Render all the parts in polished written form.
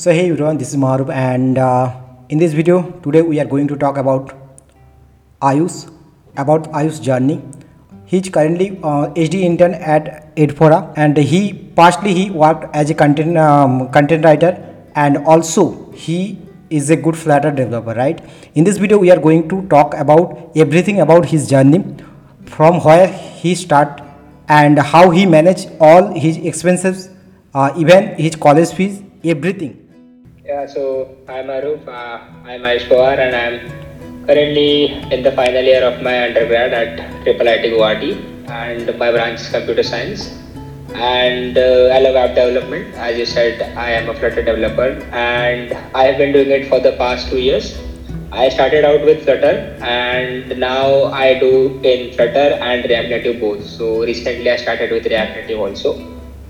So hey everyone, this is Maharub, and in this video today we are going to talk about Ayush, about Ayush's journey. He is currently HD intern at Edfora, and he worked as a content writer, and also he is a good Flutter developer, right? In this video we are going to talk about everything about his journey, from where he started and how he managed all his expenses, even his college fees, everything. Yeah, so I'm Aruf, I'm Ishwar, and I'm currently in the final year of my undergrad at IIIT Guwahati, and my branch is computer science. And I love app development. As you said, I am a Flutter developer, and I have been doing it for the past 2 years. I started out with Flutter, and now I do in Flutter and React Native both. So recently I started with React Native also,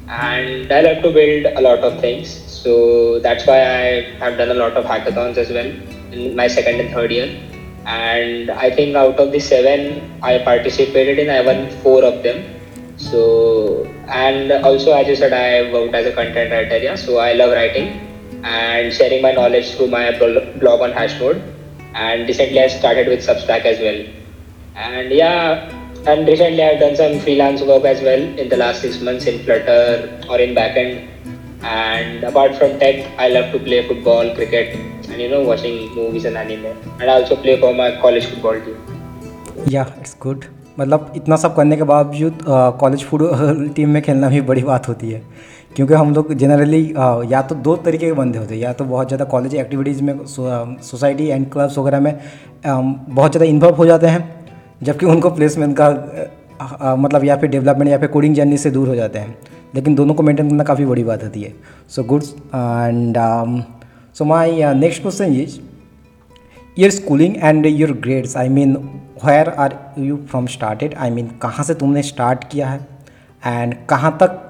and I love to build a lot of things. So that's why I have done a lot of hackathons as well in my second and third year. And I think out of the 7 I participated in, I won 4 of them. So, and also as you said, I worked as a content writer. Yeah, so I love writing and sharing my knowledge through my blog on Hashnode. And recently I started with Substack as well. And yeah, and recently I've done some freelance work as well in the last 6 months in Flutter or in backend. And apart from tech, I love to play football, cricket, and watching movies and anime. And I also play for my college football team. Yeah, it's good. मतलब इतना सब करने के बावजूद college football team में खेलना भी बड़ी बात होती है, क्योंकि हम लोग जनरली या तो 2 तरीके के बंदे होते हैं, या तो बहुत ज़्यादा कॉलेज एक्टिविटीज़ में, सोसाइटी एंड क्लब्स वगैरह में बहुत ज़्यादा इन्वॉल्व हो जाते हैं, जबकि उनको प्लेसमेंट का मतलब या फिर डेवलपमेंट या फिर कोडिंग जर्नी से दूर हो जाते हैं, लेकिन दोनों को मेंटेन करना काफ़ी बड़ी बात होती है. So goods and so my next question is your schooling and your grades. I mean where are you from started, I mean कहाँ से तुमने स्टार्ट किया है एंड कहाँ तक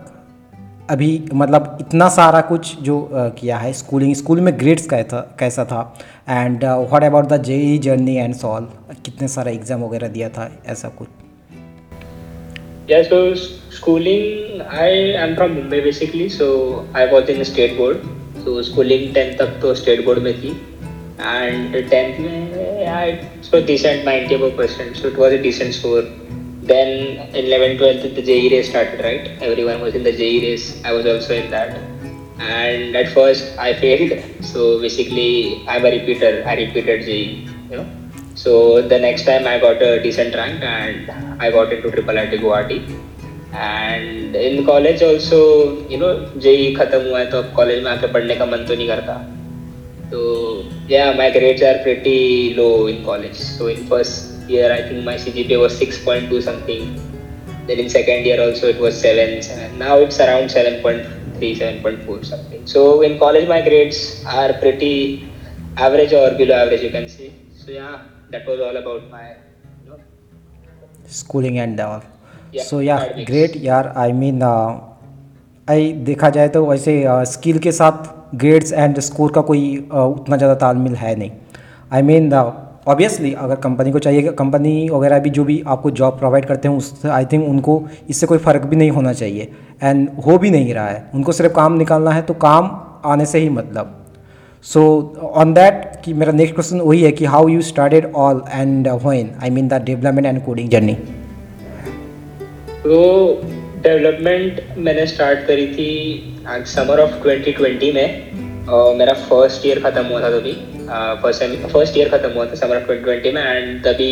अभी, मतलब इतना सारा कुछ जो किया है. स्कूलिंग, स्कूल में ग्रेड्स कैसा था, and what about the JEE journey and sol, कितने सारा एग्ज़ाम वगैरह दिया था, ऐसा कुछ. Yeah, so schooling, I am from Mumbai basically, so I was in state board. So schooling 10th तक तो state board में थी, and 10th में I decent 90%, so it was a decent score. Then 11th, 12th the JEE race started, right? Everyone was in the JEE race. I was also in that, and at first I failed. So basically I'm a repeater. I repeated JEE, So the next time I got a decent rank and I got into IIIT Guwahati. And in college also, JEE खत्म हुआ है तो अब college में आके पढ़ने का मन तो नहीं करता. तो yeah, my grades are pretty low in college. So in first year I think my CGPA was 6.2 something. Then in second year also it was 7. Now it's around 7.3, 7.4 something. So in college my grades are pretty average or below average, you can say. So yeah. That was all about my schooling and all. Yeah, so yeah, great यार. I mean, देखा जाए तो वैसे skill के साथ grades and score का कोई उतना ज़्यादा तालमेल है नहीं. आई मीन ऑब्वियसली अगर कंपनी को चाहिए, कंपनी वगैरह भी जो भी आपको जॉब प्रोवाइड करते हैं उससे आई थिंक उनको इससे कोई फ़र्क भी नहीं होना चाहिए, एंड हो भी नहीं रहा है. उनको सिर्फ काम निकालना है, तो काम आने से ही मतलब. सो ऑन दैट कि मेरा नेक्स्ट क्वेश्चन वही है कि how you started all and when, I mean the development and coding journey. तो डेवलपमेंट मैंने स्टार्ट करी थी समर ऑफ 2020 में, और मेरा फर्स्ट ईयर ख़त्म हुआ था तभी, फर्स्ट ईयर ख़त्म हुआ था समर ऑफ 2020 में, एंड तभी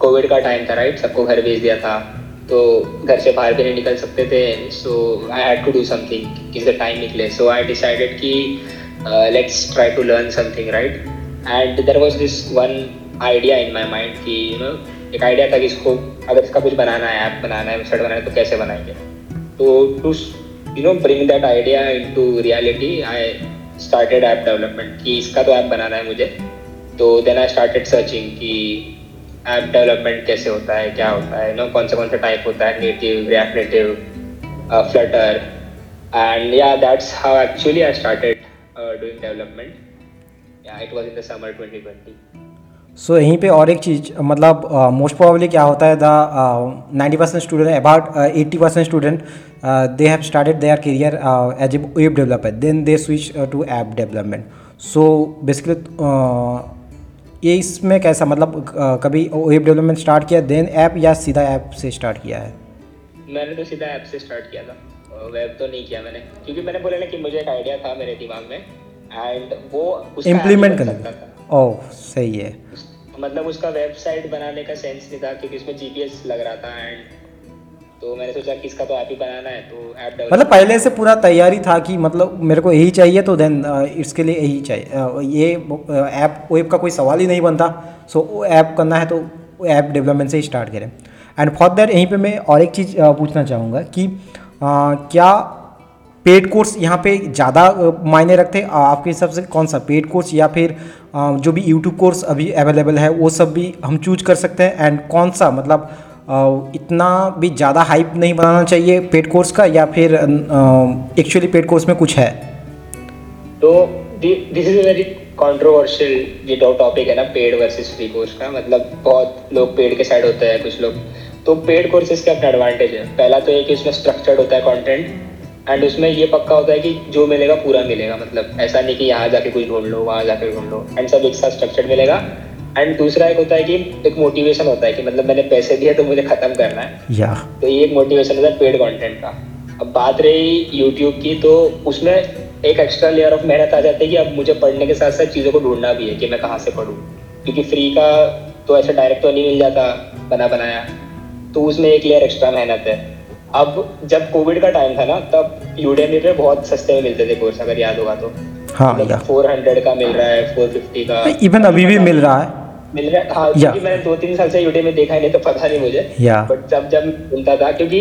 कोविड का टाइम था, राइट? सबको घर भेज दिया था, तो घर से बाहर भी नहीं निकल सकते थे. So I had to do something किस द टाइम निकले. सो आई डिसाइडेड कि let's try to learn something, right? And there was this one idea in my mind कि एक आइडिया था कि इसको अगर इसका कुछ बनाना है, ऐप बनाना है, वेबसाइट बनाना है, तो कैसे बनाएंगे. तो to bring that idea into reality, I started app development कि इसका तो ऐप बनाना है मुझे. तो then I started searching कि ऐप development कैसे होता है, क्या होता है, कौन सा टाइप होता है, native, react native, flutter, and yeah, that's how actually I started doing development. Yeah, it was in the summer 2020. सो यहीं पे और एक चीज़ मतलब मोस्ट प्रोबेबली क्या होता है the 90% student about 80% student they have started their career as a web developer then they switch to app development. So basically ये इसमें कैसा मतलब कभी वेब डेवलपमेंट स्टार्ट किया देन ऐप या सीधा ऐप से स्टार्ट किया है? मैंने तो सीधा ऐप से स्टार्ट किया था, वेब तो नहीं किया मैंने, क्योंकि मैंने बोला ना कि मुझे एक आइडिया था मेरे दिमाग में एंड वो इम्प्लीमेंट कर सकता था. ओह सही है, मतलब उसका वेबसाइट बनाने का सेंस नहीं था क्योंकि इसमें जीपीएस लग रहा था एंड तो मैंने सोचा कि इसका तो ऐप ही बनाना है तो ऐप डेवलप मतलब पहले से पूरा तैयारी था कि मतलब मेरे को यही चाहिए तो देन इसके लिए यही चाहिए, ये ऐप वेब का कोई सवाल ही नहीं बनता. सो ऐप करना है तो ऐप डेवलपमेंट से ही स्टार्ट करें. एंड फर्दर यहीं पे मैं और एक चीज़ पूछना चाहूँगा कि क्या पेड कोर्स यहाँ पे ज़्यादा मायने रखते हैं आपके हिसाब से? कौन सा पेड कोर्स या फिर जो भी यूट्यूब कोर्स अभी अवेलेबल है वो सब भी हम चूज कर सकते हैं? एंड कौन सा मतलब इतना भी ज़्यादा हाइप नहीं बनाना चाहिए पेड कोर्स का या फिर एक्चुअली पेड कोर्स में कुछ है? तो दिस इज़ वेरी कॉन्ट्रोवर्शियल ये टॉपिक है ना, पेड वर्सेस फ्री कोर्स का. मतलब बहुत लोग पेड के साइड होते हैं, कुछ लोग. तो पेड कोर्सेज का अपना एडवांटेज है. पहला तो ये कि उसमें स्ट्रक्चर्ड होता है कॉन्टेंट एंड उसमें ये पक्का होता है कि जो मिलेगा पूरा मिलेगा. मतलब ऐसा नहीं कि यहाँ जाके कुछ ढूंढ लो वहाँ जाके ढूंढ लो एंड सब एक साथ स्ट्रक्चर्ड मिलेगा. एंड दूसरा एक होता है कि एक मोटिवेशन होता है कि मतलब मैंने पैसे दिए तो मुझे ख़त्म करना है. तो ये एक मोटिवेशन होता है पेड कंटेंट का. अब बात रही यूट्यूब की, तो उसमें एक एक्स्ट्रा लेयर ऑफ मेहनत आ जाती है कि अब मुझे पढ़ने के साथ साथ चीज़ों को ढूंढना भी है कि मैं कहाँ से पढ़ूँ, क्योंकि फ्री का तो ऐसा डायरेक्ट तो नहीं मिल जाता बना बनाया. तो उसमें एक लेयर एक्स्ट्रा मेहनत है. अब जब कोविड का टाइम था ना, तब यूडेमी पे बहुत सस्ते में मिलते थे कोर्स, अगर याद होगा तो. हाँ, 400 का मिल रहा है, 450 का इवन अभी भी मिल रहा है. हाँ, क्योंकि मैंने 2-3 साल से यूडेमी देखा ही नहीं तो पता नहीं मुझे, बट जब जब मिलता था, क्योंकि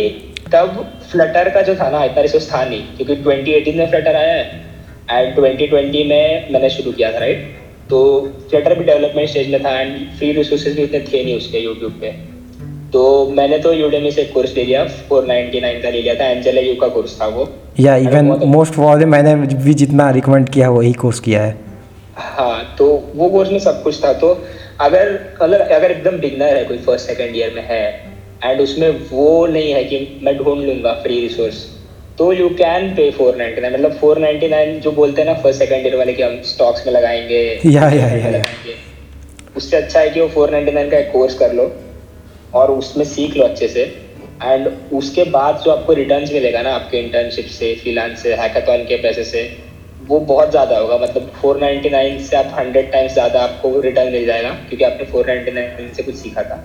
तब फ्लटर का जो था ना इतना रिसोर्स था नहीं, क्योंकि 2018 में फ्लटर आया है एंड 2020 में मैंने शुरू किया था, राइट. तो फ्लटर भी डेवलपमेंट स्टेज में था एंड फ्री रिसोर्सेज भी उतने थे नहीं उसके यूट्यूब पे. तो मैंने तो यूडेमी से कोर्स ले लिया, 499 का ले लिया था, एंजेला यू का कोर्स था वो. या इवन मोस्ट वाले मैंने भी जितना रिकमेंड किया वही कोर्स किया है. हाँ, तो वो कोर्स में सब कुछ था. तो अगर एकदम बिगनर है कोई, फर्स्ट सेकंड ईयर में है एंड उसमें वो नहीं है कि मैं ढूंढ लूंगा फ्री रिसोर्स, तो यू कैन पे 499. मतलब 499 जो बोलते हैं ना फर्स्ट सेकंड ईयर वाले कि हम स्टॉक्स में लगाएंगे, उससे अच्छा है कि वो 499 का एक कोर्स कर लो और उसमें सीख लो अच्छे से. एंड उसके बाद जो आपको रिटर्न्स मिलेगा ना आपके इंटर्नशिप से, फ्रीलांस से, हैकाथॉन के पैसे से, वो बहुत ज़्यादा होगा. मतलब 499 से आप 100 टाइम्स ज़्यादा आपको रिटर्न मिल जाएगा, क्योंकि आपने 499 से कुछ सीखा था.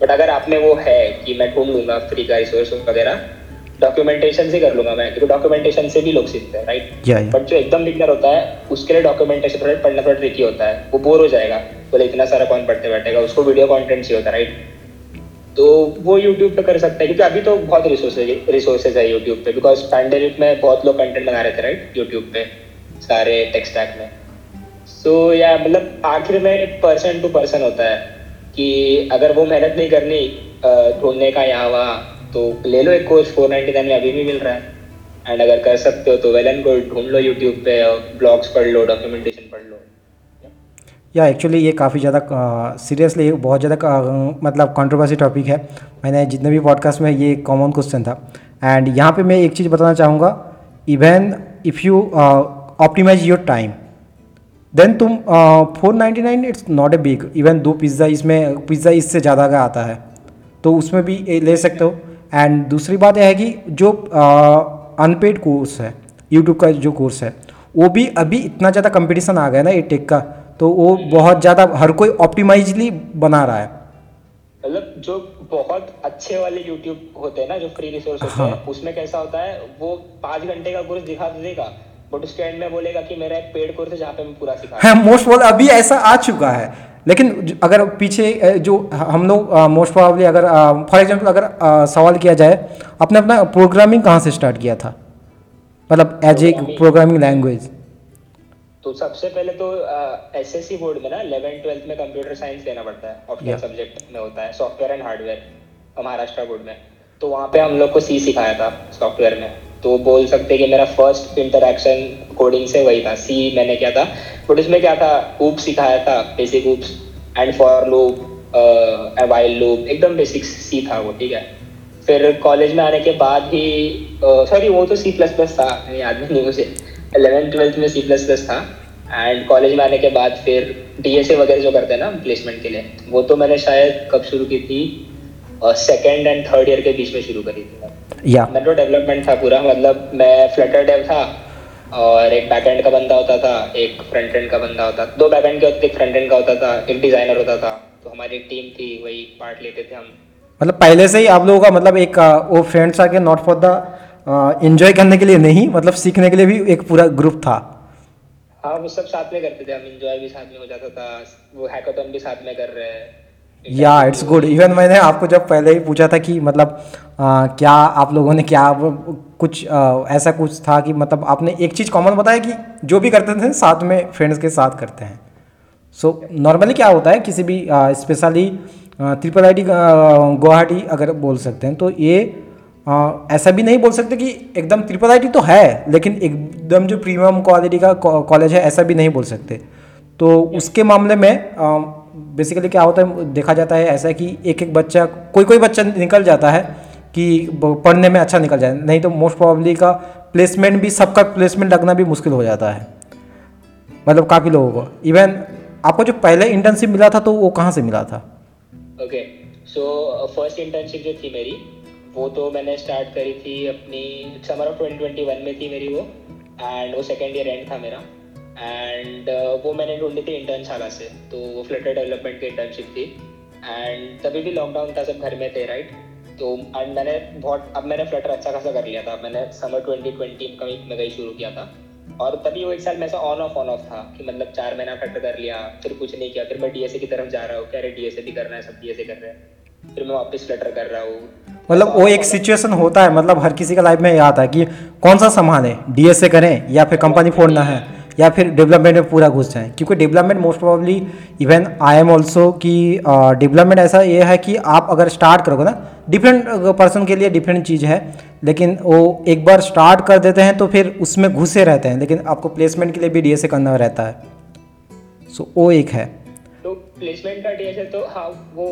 बट अगर आप में वो है कि मैं ढूंढ लूँगा फ्री का रिसोर्स वगैरह, डॉक्यूमेंटेशन से कर लूँगा मैं, क्योंकि डॉक्यूमेंटेशन से भी लोग सीखते हैं, राइट. बट जो एकदम बिगनर होता है उसके लिए डॉक्यूमेंटेशन पढ़ना थोड़ा ट्रिकी होता है, वो बोर हो जाएगा, बोले इतना सारा कौन पढ़ते बैठेगा, उसको वीडियो कॉन्टेंट चाहिए होता है, राइट. तो वो यूट्यूब पे कर सकता है, क्योंकि अभी तो बहुत रिसोर्सेज है यूट्यूब पे, बिकॉज पैंडेमिक में बहुत लोग कंटेंट बना रहे थे, राइट, यूट्यूब पे सारे टेक स्टैक में. सो या मतलब आखिर में पर्सन टू पर्सन होता है कि अगर वो मेहनत नहीं करनी ढूंढने का यहाँ वहाँ, तो ले लो एक कोर्स 499 में अभी भी मिल रहा है. एंड अगर कर सकते हो तो वेल एंड गुड, ढूंढ लो यूट्यूब पे, ब्लॉग्स पढ़ लो, डॉक्यूमेंटेशन पढ़ लो. या एक्चुअली ये काफ़ी ज़्यादा सीरियसली बहुत ज़्यादा मतलब कंट्रोवर्सी टॉपिक है. मैंने जितने भी पॉडकास्ट में ये कॉमन क्वेश्चन था. एंड यहाँ पे मैं एक चीज़ बताना चाहूँगा, even if you optimise your time then तुम 499 it's not a big. Even 2 pizza, इसमें पिज़्ज़ा इससे ज़्यादा का आता है तो उसमें भी ले सकते हो. एंड दूसरी बात यह है कि जो अनपेड कोर्स है यूट्यूब का, जो कोर्स है वो भी अभी इतना ज़्यादा कंपटीशन आ गया ना ये टेक का, तो वो बहुत ज़्यादा हर कोई ऑप्टिमाइजली बना रहा है. मतलब जो बहुत अच्छे वाले यूट्यूब होते हैं ना, जो फ्री रिसोर्स होते हैं, उसमें कैसा होता है वो 5 घंटे का कोर्स दिखा देगा, बट उसके एंड में बोलेगा कि मेरा एक पेड कोर्स है जहाँ पे मैं पूरा सिखा है. मोस्ट वाला अभी ऐसा आ चुका है, लेकिन अगर पीछे जो हम लोग मोस्ट प्रोबेबली अगर फॉर एग्जाम्पल अगर सवाल किया जाए अपने अपना प्रोग्रामिंग कहाँ से स्टार्ट किया था, मतलब एज ए प्रोग्रामिंग लैंग्वेज, तो सबसे पहले तो एसएससी बोर्ड में ना 11-12 में कंप्यूटर साइंस लेना पड़ता है, ऑप्शनल सब्जेक्ट में होता है software and hardware Maharashtra board में. तो वहाँ पे हम लोग को सी सिखाया था सॉफ्टवेयर में, तो बोल सकते कि मेरा फर्स्ट इंटरेक्शन कोडिंग से वही था, सी मैंने किया था. बट उसमें क्या था, ऊप सिखाया था, basic OOPs, and for loop, while loop, एकदम बेसिक सी था वो, ठीक है। फिर कॉलेज में आने के बाद ही सॉरी वो तो C++ था, याद नहीं मुझे, 11th-12th में C++ था। एंड कॉलेज में आने के बाद फिर DSA वगैरह जो करते हैं ना प्लेसमेंट के लिए, वो तो मैंने शायद कब शुरू की थी, सेकेंड एंड थर्ड ईयर के बीच में शुरू करी थी। मेरा डेवलपमेंट था पूरा, मतलब मैं फ्लटर डेव था और एक बैकएंड का बंदा होता था, एक फ्रंट एंड का बंदा होता, दो बैकएंड के होते, एक फ्रंट एंड का होता था, एक डिजाइनर होता था। तो हमारी टीम थी, वही पार्ट लेते थे हम। मतलब पहले से ही आप लोगों का मतलब एक वो फ्रेंड्स आके नॉट फॉर द एंजॉय करने के लिए नहीं, मतलब सीखने के लिए भी एक पूरा ग्रुप था। हाँ, वो सब साथ में करते थे हम, एंजॉय भी साथ में हो जाता था, वो हैकाथॉन भी साथ में कर रहे हैं। या इट्स गुड। इवन मैंने आपको जब पहले ही पूछा था कि मतलब क्या आप लोगों ने क्या कुछ ऐसा कुछ था कि मतलब आपने एक चीज़ कॉमन बताया कि जो भी करते थे साथ में फ्रेंड्स के साथ करते हैं। सो नॉर्मली क्या होता है किसी भी स्पेशली IIIT गुवाहाटी अगर बोल सकते हैं तो ये ऐसा भी नहीं बोल सकते कि एकदम IIIT तो है लेकिन एकदम जो प्रीमियम क्वालिटी का कॉलेज है ऐसा भी नहीं बोल सकते। तो उसके मामले में बेसिकली क्या होता है, देखा जाता है ऐसा कि एक एक बच्चा, कोई कोई बच्चा निकल जाता है कि पढ़ने में अच्छा निकल जाए, नहीं तो मोस्ट प्रोबेबली का प्लेसमेंट भी, सबका प्लेसमेंट लगना भी मुश्किल हो जाता है, मतलब काफ़ी लोगों को। इवन आपको जो पहले इंटर्नशिप मिला था तो वो कहाँ से मिला था? ओके, सो फर्स्ट इंटर्नशिप जो थी मेरी वो तो मैंने स्टार्ट करी थी अपनी समर ऑफ 2021 में थी मेरी वो, एंड वो सेकेंड ईयर एंड था मेरा। एंड वो मैंने ढूंढी थी इंटर्नशाला से, तो वो फ्लटर डेवलपमेंट की इंटर्नशिप थी। एंड तभी भी लॉकडाउन था, सब घर में थे, राइट। तो एंड मैंने बहुत, अब मैंने फ्लटर अच्छा खासा कर लिया था, मैंने समर 2020 में कहीं शुरू किया था। और तभी वो एक साल में ऐसा ऑन ऑफ था कि मतलब 4 महीना फ्लटर कर लिया, फिर कुछ नहीं किया, फिर मैं DSA की तरफ जा रहा हूँ, अरे DSA भी करना है, सब DSA कर रहे हैं, फिर मैं वापस फ्लटर कर रहा हूँ। मतलब वो एक सिचुएशन होता है, मतलब हर किसी का लाइफ में आता है कि कौन सा संभालें, DSA करें या फिर कंपनी फोड़ना है या फिर डेवलपमेंट में पूरा घुस जाएँ, क्योंकि development most probably, even I am also कि डेवलपमेंट ऐसा ये है कि आप अगर स्टार्ट करोगे ना, डिफरेंट पर्सन के लिए डिफरेंट चीज़ है, लेकिन वो एक बार स्टार्ट कर देते हैं तो फिर उसमें घुसे रहते हैं, लेकिन आपको प्लेसमेंट के लिए भी DSA करना रहता है। सो वो एक है तो प्लेसमेंट का DSA। तो हाँ, वो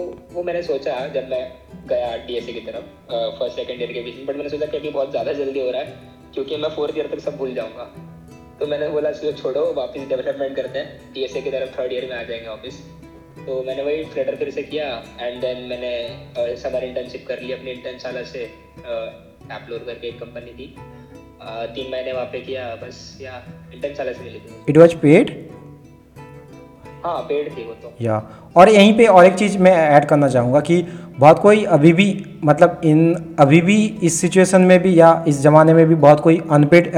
मैंने सोचा जब मैं गया DSA की तरफ फर्स्ट सेकेंड ईयर के बीच में, बट मैंने सोचा कि बहुत ज़्यादा जल्दी हो रहा है क्योंकि मैं फोर्थ ईयर तक सब भूल जाऊँगा। तो मैंने बोला इसको छोड़ो, वापस डेवलपमेंट करते हैं, DSA की तरफ थर्ड ईयर में आ जाएंगे वापस। तो मैंने वही फ्लटर फिर से किया एंड देन मैंने समर इंटर्नशिप कर ली अपनी इंटर्नशाला से, एप्लोर करके एक कंपनी थी, 3 महीने वहाँ पे किया बस, या इंटर्नशाला से मिली थी। It was paid? हाँ, पेड थी वो तो। या और यहीं पे और एक चीज़ मैं ऐड करना चाहूँगा कि बहुत कोई अभी भी मतलब अभी भी इस सिचुएशन में भी या इस ज़माने में भी बहुत कोई अनपेड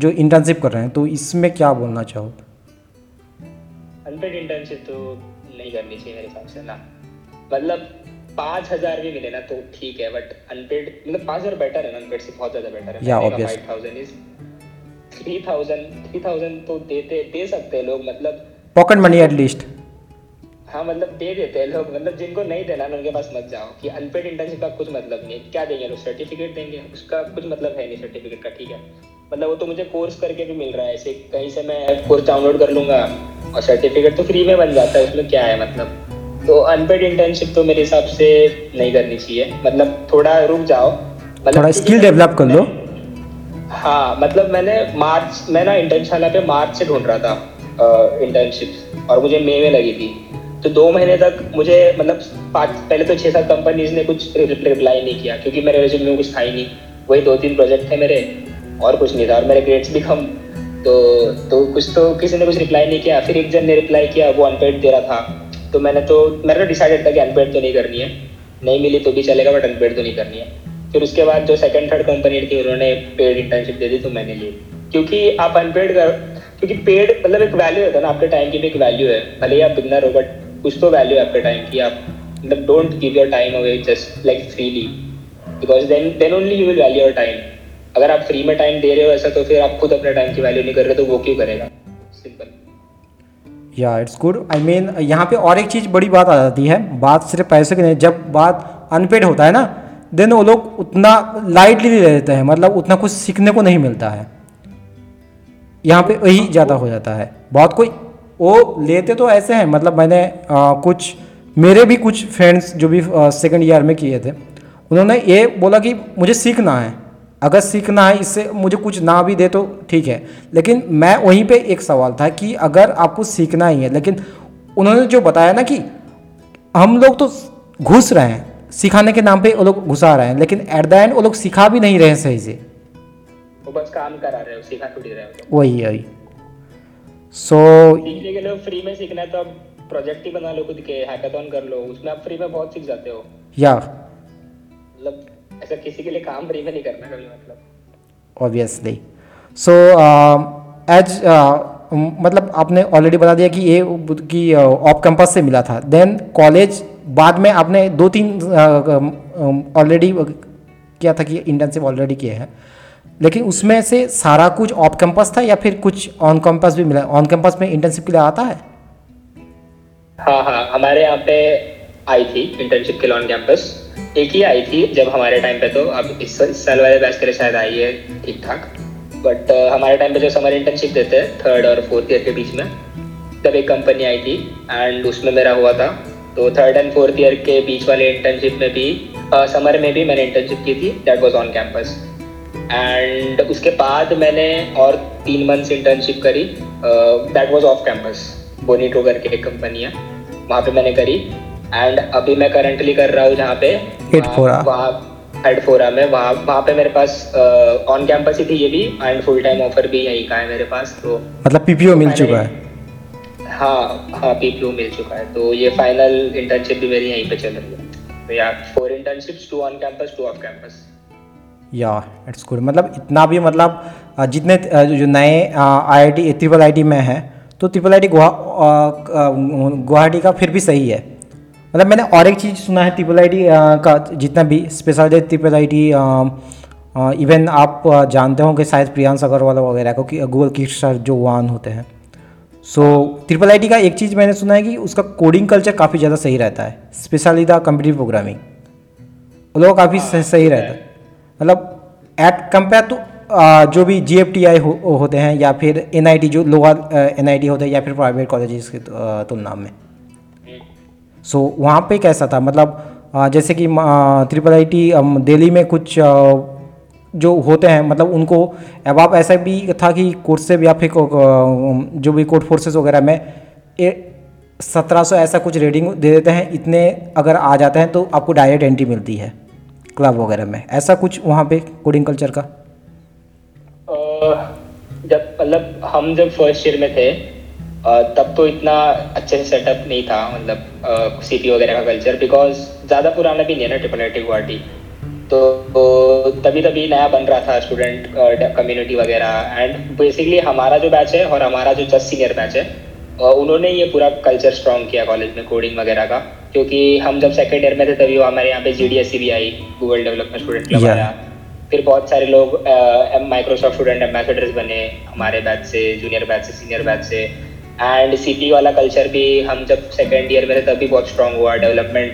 जो इंटर्नशिप कर रहे हैं, तो इसमें क्या बोलना चाहो? अनपेड इंटर्नशिप तो नहीं करनी चाहिए मेरे हिसाब से ना, मतलब 5,000 भी मिले ना तो ठीक है, बट अनपेड मतलब 5,000 बेटर है, अनपेड से बहुत ज़्यादा बेटर है। या ऑब्वियस 3,000 तो दे सकते हैं लोग, मतलब पॉकेट मनी एटलीस्ट। हाँ, मतलब दे देते हैं लोग, मतलब जिनको नहीं देना ना उनके पास मत जाओ, कि अनपेड इंटर्नशिप का कुछ मतलब नहीं है। क्या देंगे लोग, सर्टिफिकेट देंगे, उसका कुछ मतलब है नहीं सर्टिफिकेट का, ठीक है। मतलब वो तो मुझे कोर्स करके भी मिल रहा है, ऐसे कहीं से मैं कोर्स डाउनलोड कर लूँगा और सर्टिफिकेट तो फ्री में बन जाता है, उसमें क्या है मतलब। तो अनपेड इंटर्नशिप तो मेरे हिसाब से नहीं करनी चाहिए, मतलब थोड़ा रुक जाओ, थोड़ा स्किल डेवलप कर लो। हाँ, मतलब मैं ना इंटर्नशाला पे मार्च से ढूंढ रहा था इंटर्नशिप और मुझे मई में लगी थी। तो 2 महीने तक मुझे मतलब पहले तो 6-7 कंपनीज ने कुछ रिप्लाई नहीं किया क्योंकि मेरे रिज्यूमे में कुछ था ही नहीं, वही 2-3 प्रोजेक्ट थे मेरे और कुछ नहीं था, और मेरे ग्रेड्स भी कम। तो कुछ तो किसी ने कुछ रिप्लाई नहीं किया। फिर एक जन ने रिप्लाई किया, वो अनपेड दे रहा था, तो मैंने तो डिसाइडेड था कि अनपेड तो नहीं करनी है, नहीं मिली तो भी चलेगा बट अनपेड तो नहीं करनी है। फिर उसके बाद जो सेकेंड थर्ड कंपनी थी उन्होंने पेड इंटर्नशिप दे दी तो मैंने ली, क्योंकि आप अनपेड क्योंकि पेड मतलब एक वैल्यू होता है ना, आपके टाइम की भी एक वैल्यू है, भले ही आप बिगनर हो बट कुछ तो वैल्यू है आपके टाइम की। आप मतलब don't give your time away just like freely, because then only you will value your time. अगर आप फ्री में टाइम दे रहे हो ऐसा, तो फिर आप खुद अपने टाइम की वैल्यू नहीं कर रहे तो वो क्यों करेगा, सिंपल। या इट्स गुड। आई मीन यहाँ पे और एक चीज़ बड़ी बात आ जाती है, बात सिर्फ पैसे की नहीं, जब बात अनपेड होता है ना देन वो लोग उतना लाइटली ले लेते हैं, मतलब उतना कुछ सीखने को नहीं मिलता है, यहाँ पे वही ज़्यादा हो जाता है। बहुत कोई वो लेते तो ऐसे हैं, मतलब मैंने कुछ मेरे भी कुछ फ्रेंड्स जो भी सेकंड ईयर में किए थे, उन्होंने ये बोला कि मुझे सीखना है, अगर सीखना है इससे मुझे कुछ ना भी दे तो ठीक है। लेकिन मैं वहीं पे एक सवाल था कि अगर आपको सीखना ही है, लेकिन उन्होंने जो बताया ना कि हम लोग तो घुस रहे हैं सिखाने के नाम पे, वो लोग घुसा रहे हैं, लेकिन एट द एंड वो लोग सिखा भी नहीं रहे हैं सही से, वो बस काम करा रहे हो, सिखा थोड़ी रहे हो। वही वही। सो सीखने के लिए फ्री में सीखना है तो आप प्रोजेक्ट ही बना लो, खुद के हैकाथॉन कर लो, उसमें आप फ्री में बहुत सीख जाते हो यार। मतलब ऐसा किसी के लिए काम फ्री में नहीं करना कभी, मतलब ऑब्वियसली। सो एज मतलब आपने ऑलरेडी बता दिया कि ये कि ऑफ कैंपस से मिला था, देन कॉलेज बाद में आपने 2-3 ऑलरेडी किया था कि इंटर्नशिप ऑलरेडी किए हैं, लेकिन उसमें से सारा कुछ ऑफ कैंपस था या फिर कुछ ऑन कैंपस भी मिला? ऑन कैंपस में इंटर्नशिप के लिए आता है? हाँ, हमारे यहाँ पे आई थी इंटर्नशिप के लिए ऑन कैंपस, एक ही आई थी जब हमारे टाइम पे, तो अब इस साल वाले बैच के लिए शायद आई है ठीक ठाक, बट हमारे टाइम पे जो समर इंटर्नशिप देते हैं थर्ड और फोर्थ ईयर के बीच में, तब एक कंपनी आई थी एंड उसमें मेरा हुआ था। तो थर्ड एंड फोर्थ ईयर के बीच वाले इंटर्नशिप में भी समर में भी मैंने इंटर्नशिप की थी, that was on campus. And उसके बाद मैंने और 3 मंथ्स इंटर्नशिप करी, that was off campus, Bonito करके एक कंपनी है वहाँ पे मैंने करी। एंड अभी मैं करंटली कर रहा हूँ जहाँ पे एडफोरा में, वहाँ पे मेरे पास ऑन कैंपस ही थी ये भी, एंड फुल टाइम ऑफर भी यही का है मेरे पास। तो मतलब पीपीओ मिल चुका है? हाँ, पीपीओ मिल चुका है, तो ये फाइनल इंटर्नशिप भी मेरी यहीं पे चल रही है। तो यार 4 internships 2 on campus 2 off campus या इट्स गुड। मतलब इतना भी, मतलब जितने जो नए IIIT ट्रिपल IIIT में है तो ट्रिपल IIIT गुवाहाटी का फिर भी सही है। मतलब मैंने और एक चीज़ सुना है ट्रिपल IIIT का जितना भी स्पेशल है, ट्रिपल IIIT इवन आप जानते होंगे शायद प्रियांश अग्रवाल वगैरह को, कि गूगल के सर जो वन होते हैं। सो ट्रिपल IIIT का एक चीज़ मैंने सुना है कि उसका कोडिंग कल्चर काफ़ी ज़्यादा सही रहता है, स्पेशली द कंप्यूटर प्रोग्रामिंग वो लोग काफ़ी सही रहता है। मतलब एट कंपेयर तो जो भी GFTI होते हैं या फिर NIT जो लोअर NIT होते हैं या फिर प्राइवेट कॉलेजेस की तुलना में। सो वहाँ पे कैसा था? मतलब जैसे कि ट्रिपल IIIT दिल्ली में कुछ जो होते हैं, मतलब उनको अब ऐसा भी था कि कोर्स से या फिर जो भी कोर्ट फोर्सेस वगैरह में 1700 ऐसा कुछ रेटिंग दे देते हैं, इतने अगर आ जाते हैं तो आपको डायरेक्ट एंट्री मिलती है क्लब वगैरह में। ऐसा कुछ वहाँ पे कोडिंग कल्चर का जब मतलब हम जब फर्स्ट ईयर में थे तब तो इतना अच्छे से सेटअप नहीं था, मतलब सीपी वगैरह का कल्चर, बिकॉज ज़्यादा पुराना भी नहीं है ना ट्रिपल IIIT गुवाहाटी, तो तभी नया बन रहा था स्टूडेंट कम्युनिटी वगैरह। एंड बेसिकली हमारा जो बैच है और हमारा जो जस्ट सीनियर बैच है उन्होंने ये पूरा कल्चर स्ट्रॉन्ग किया कॉलेज में कोडिंग वगैरह का, क्योंकि हम जब सेकेंड ईयर में थे तभी हमारे यहाँ पे GDSC भी आई, गूगल डेवलपर स्टूडेंट क्लब आया, फिर बहुत सारे लोग माइक्रोसॉफ्ट स्टूडेंट एम्बेसडर्स बने हमारे बैच से, जूनियर बैच से, सीनियर बैच से। एंड सीपी वाला कल्चर भी हम जब सेकेंड ईयर में थे तभी बहुत स्ट्रॉन्ग हुआ, डेवलपमेंट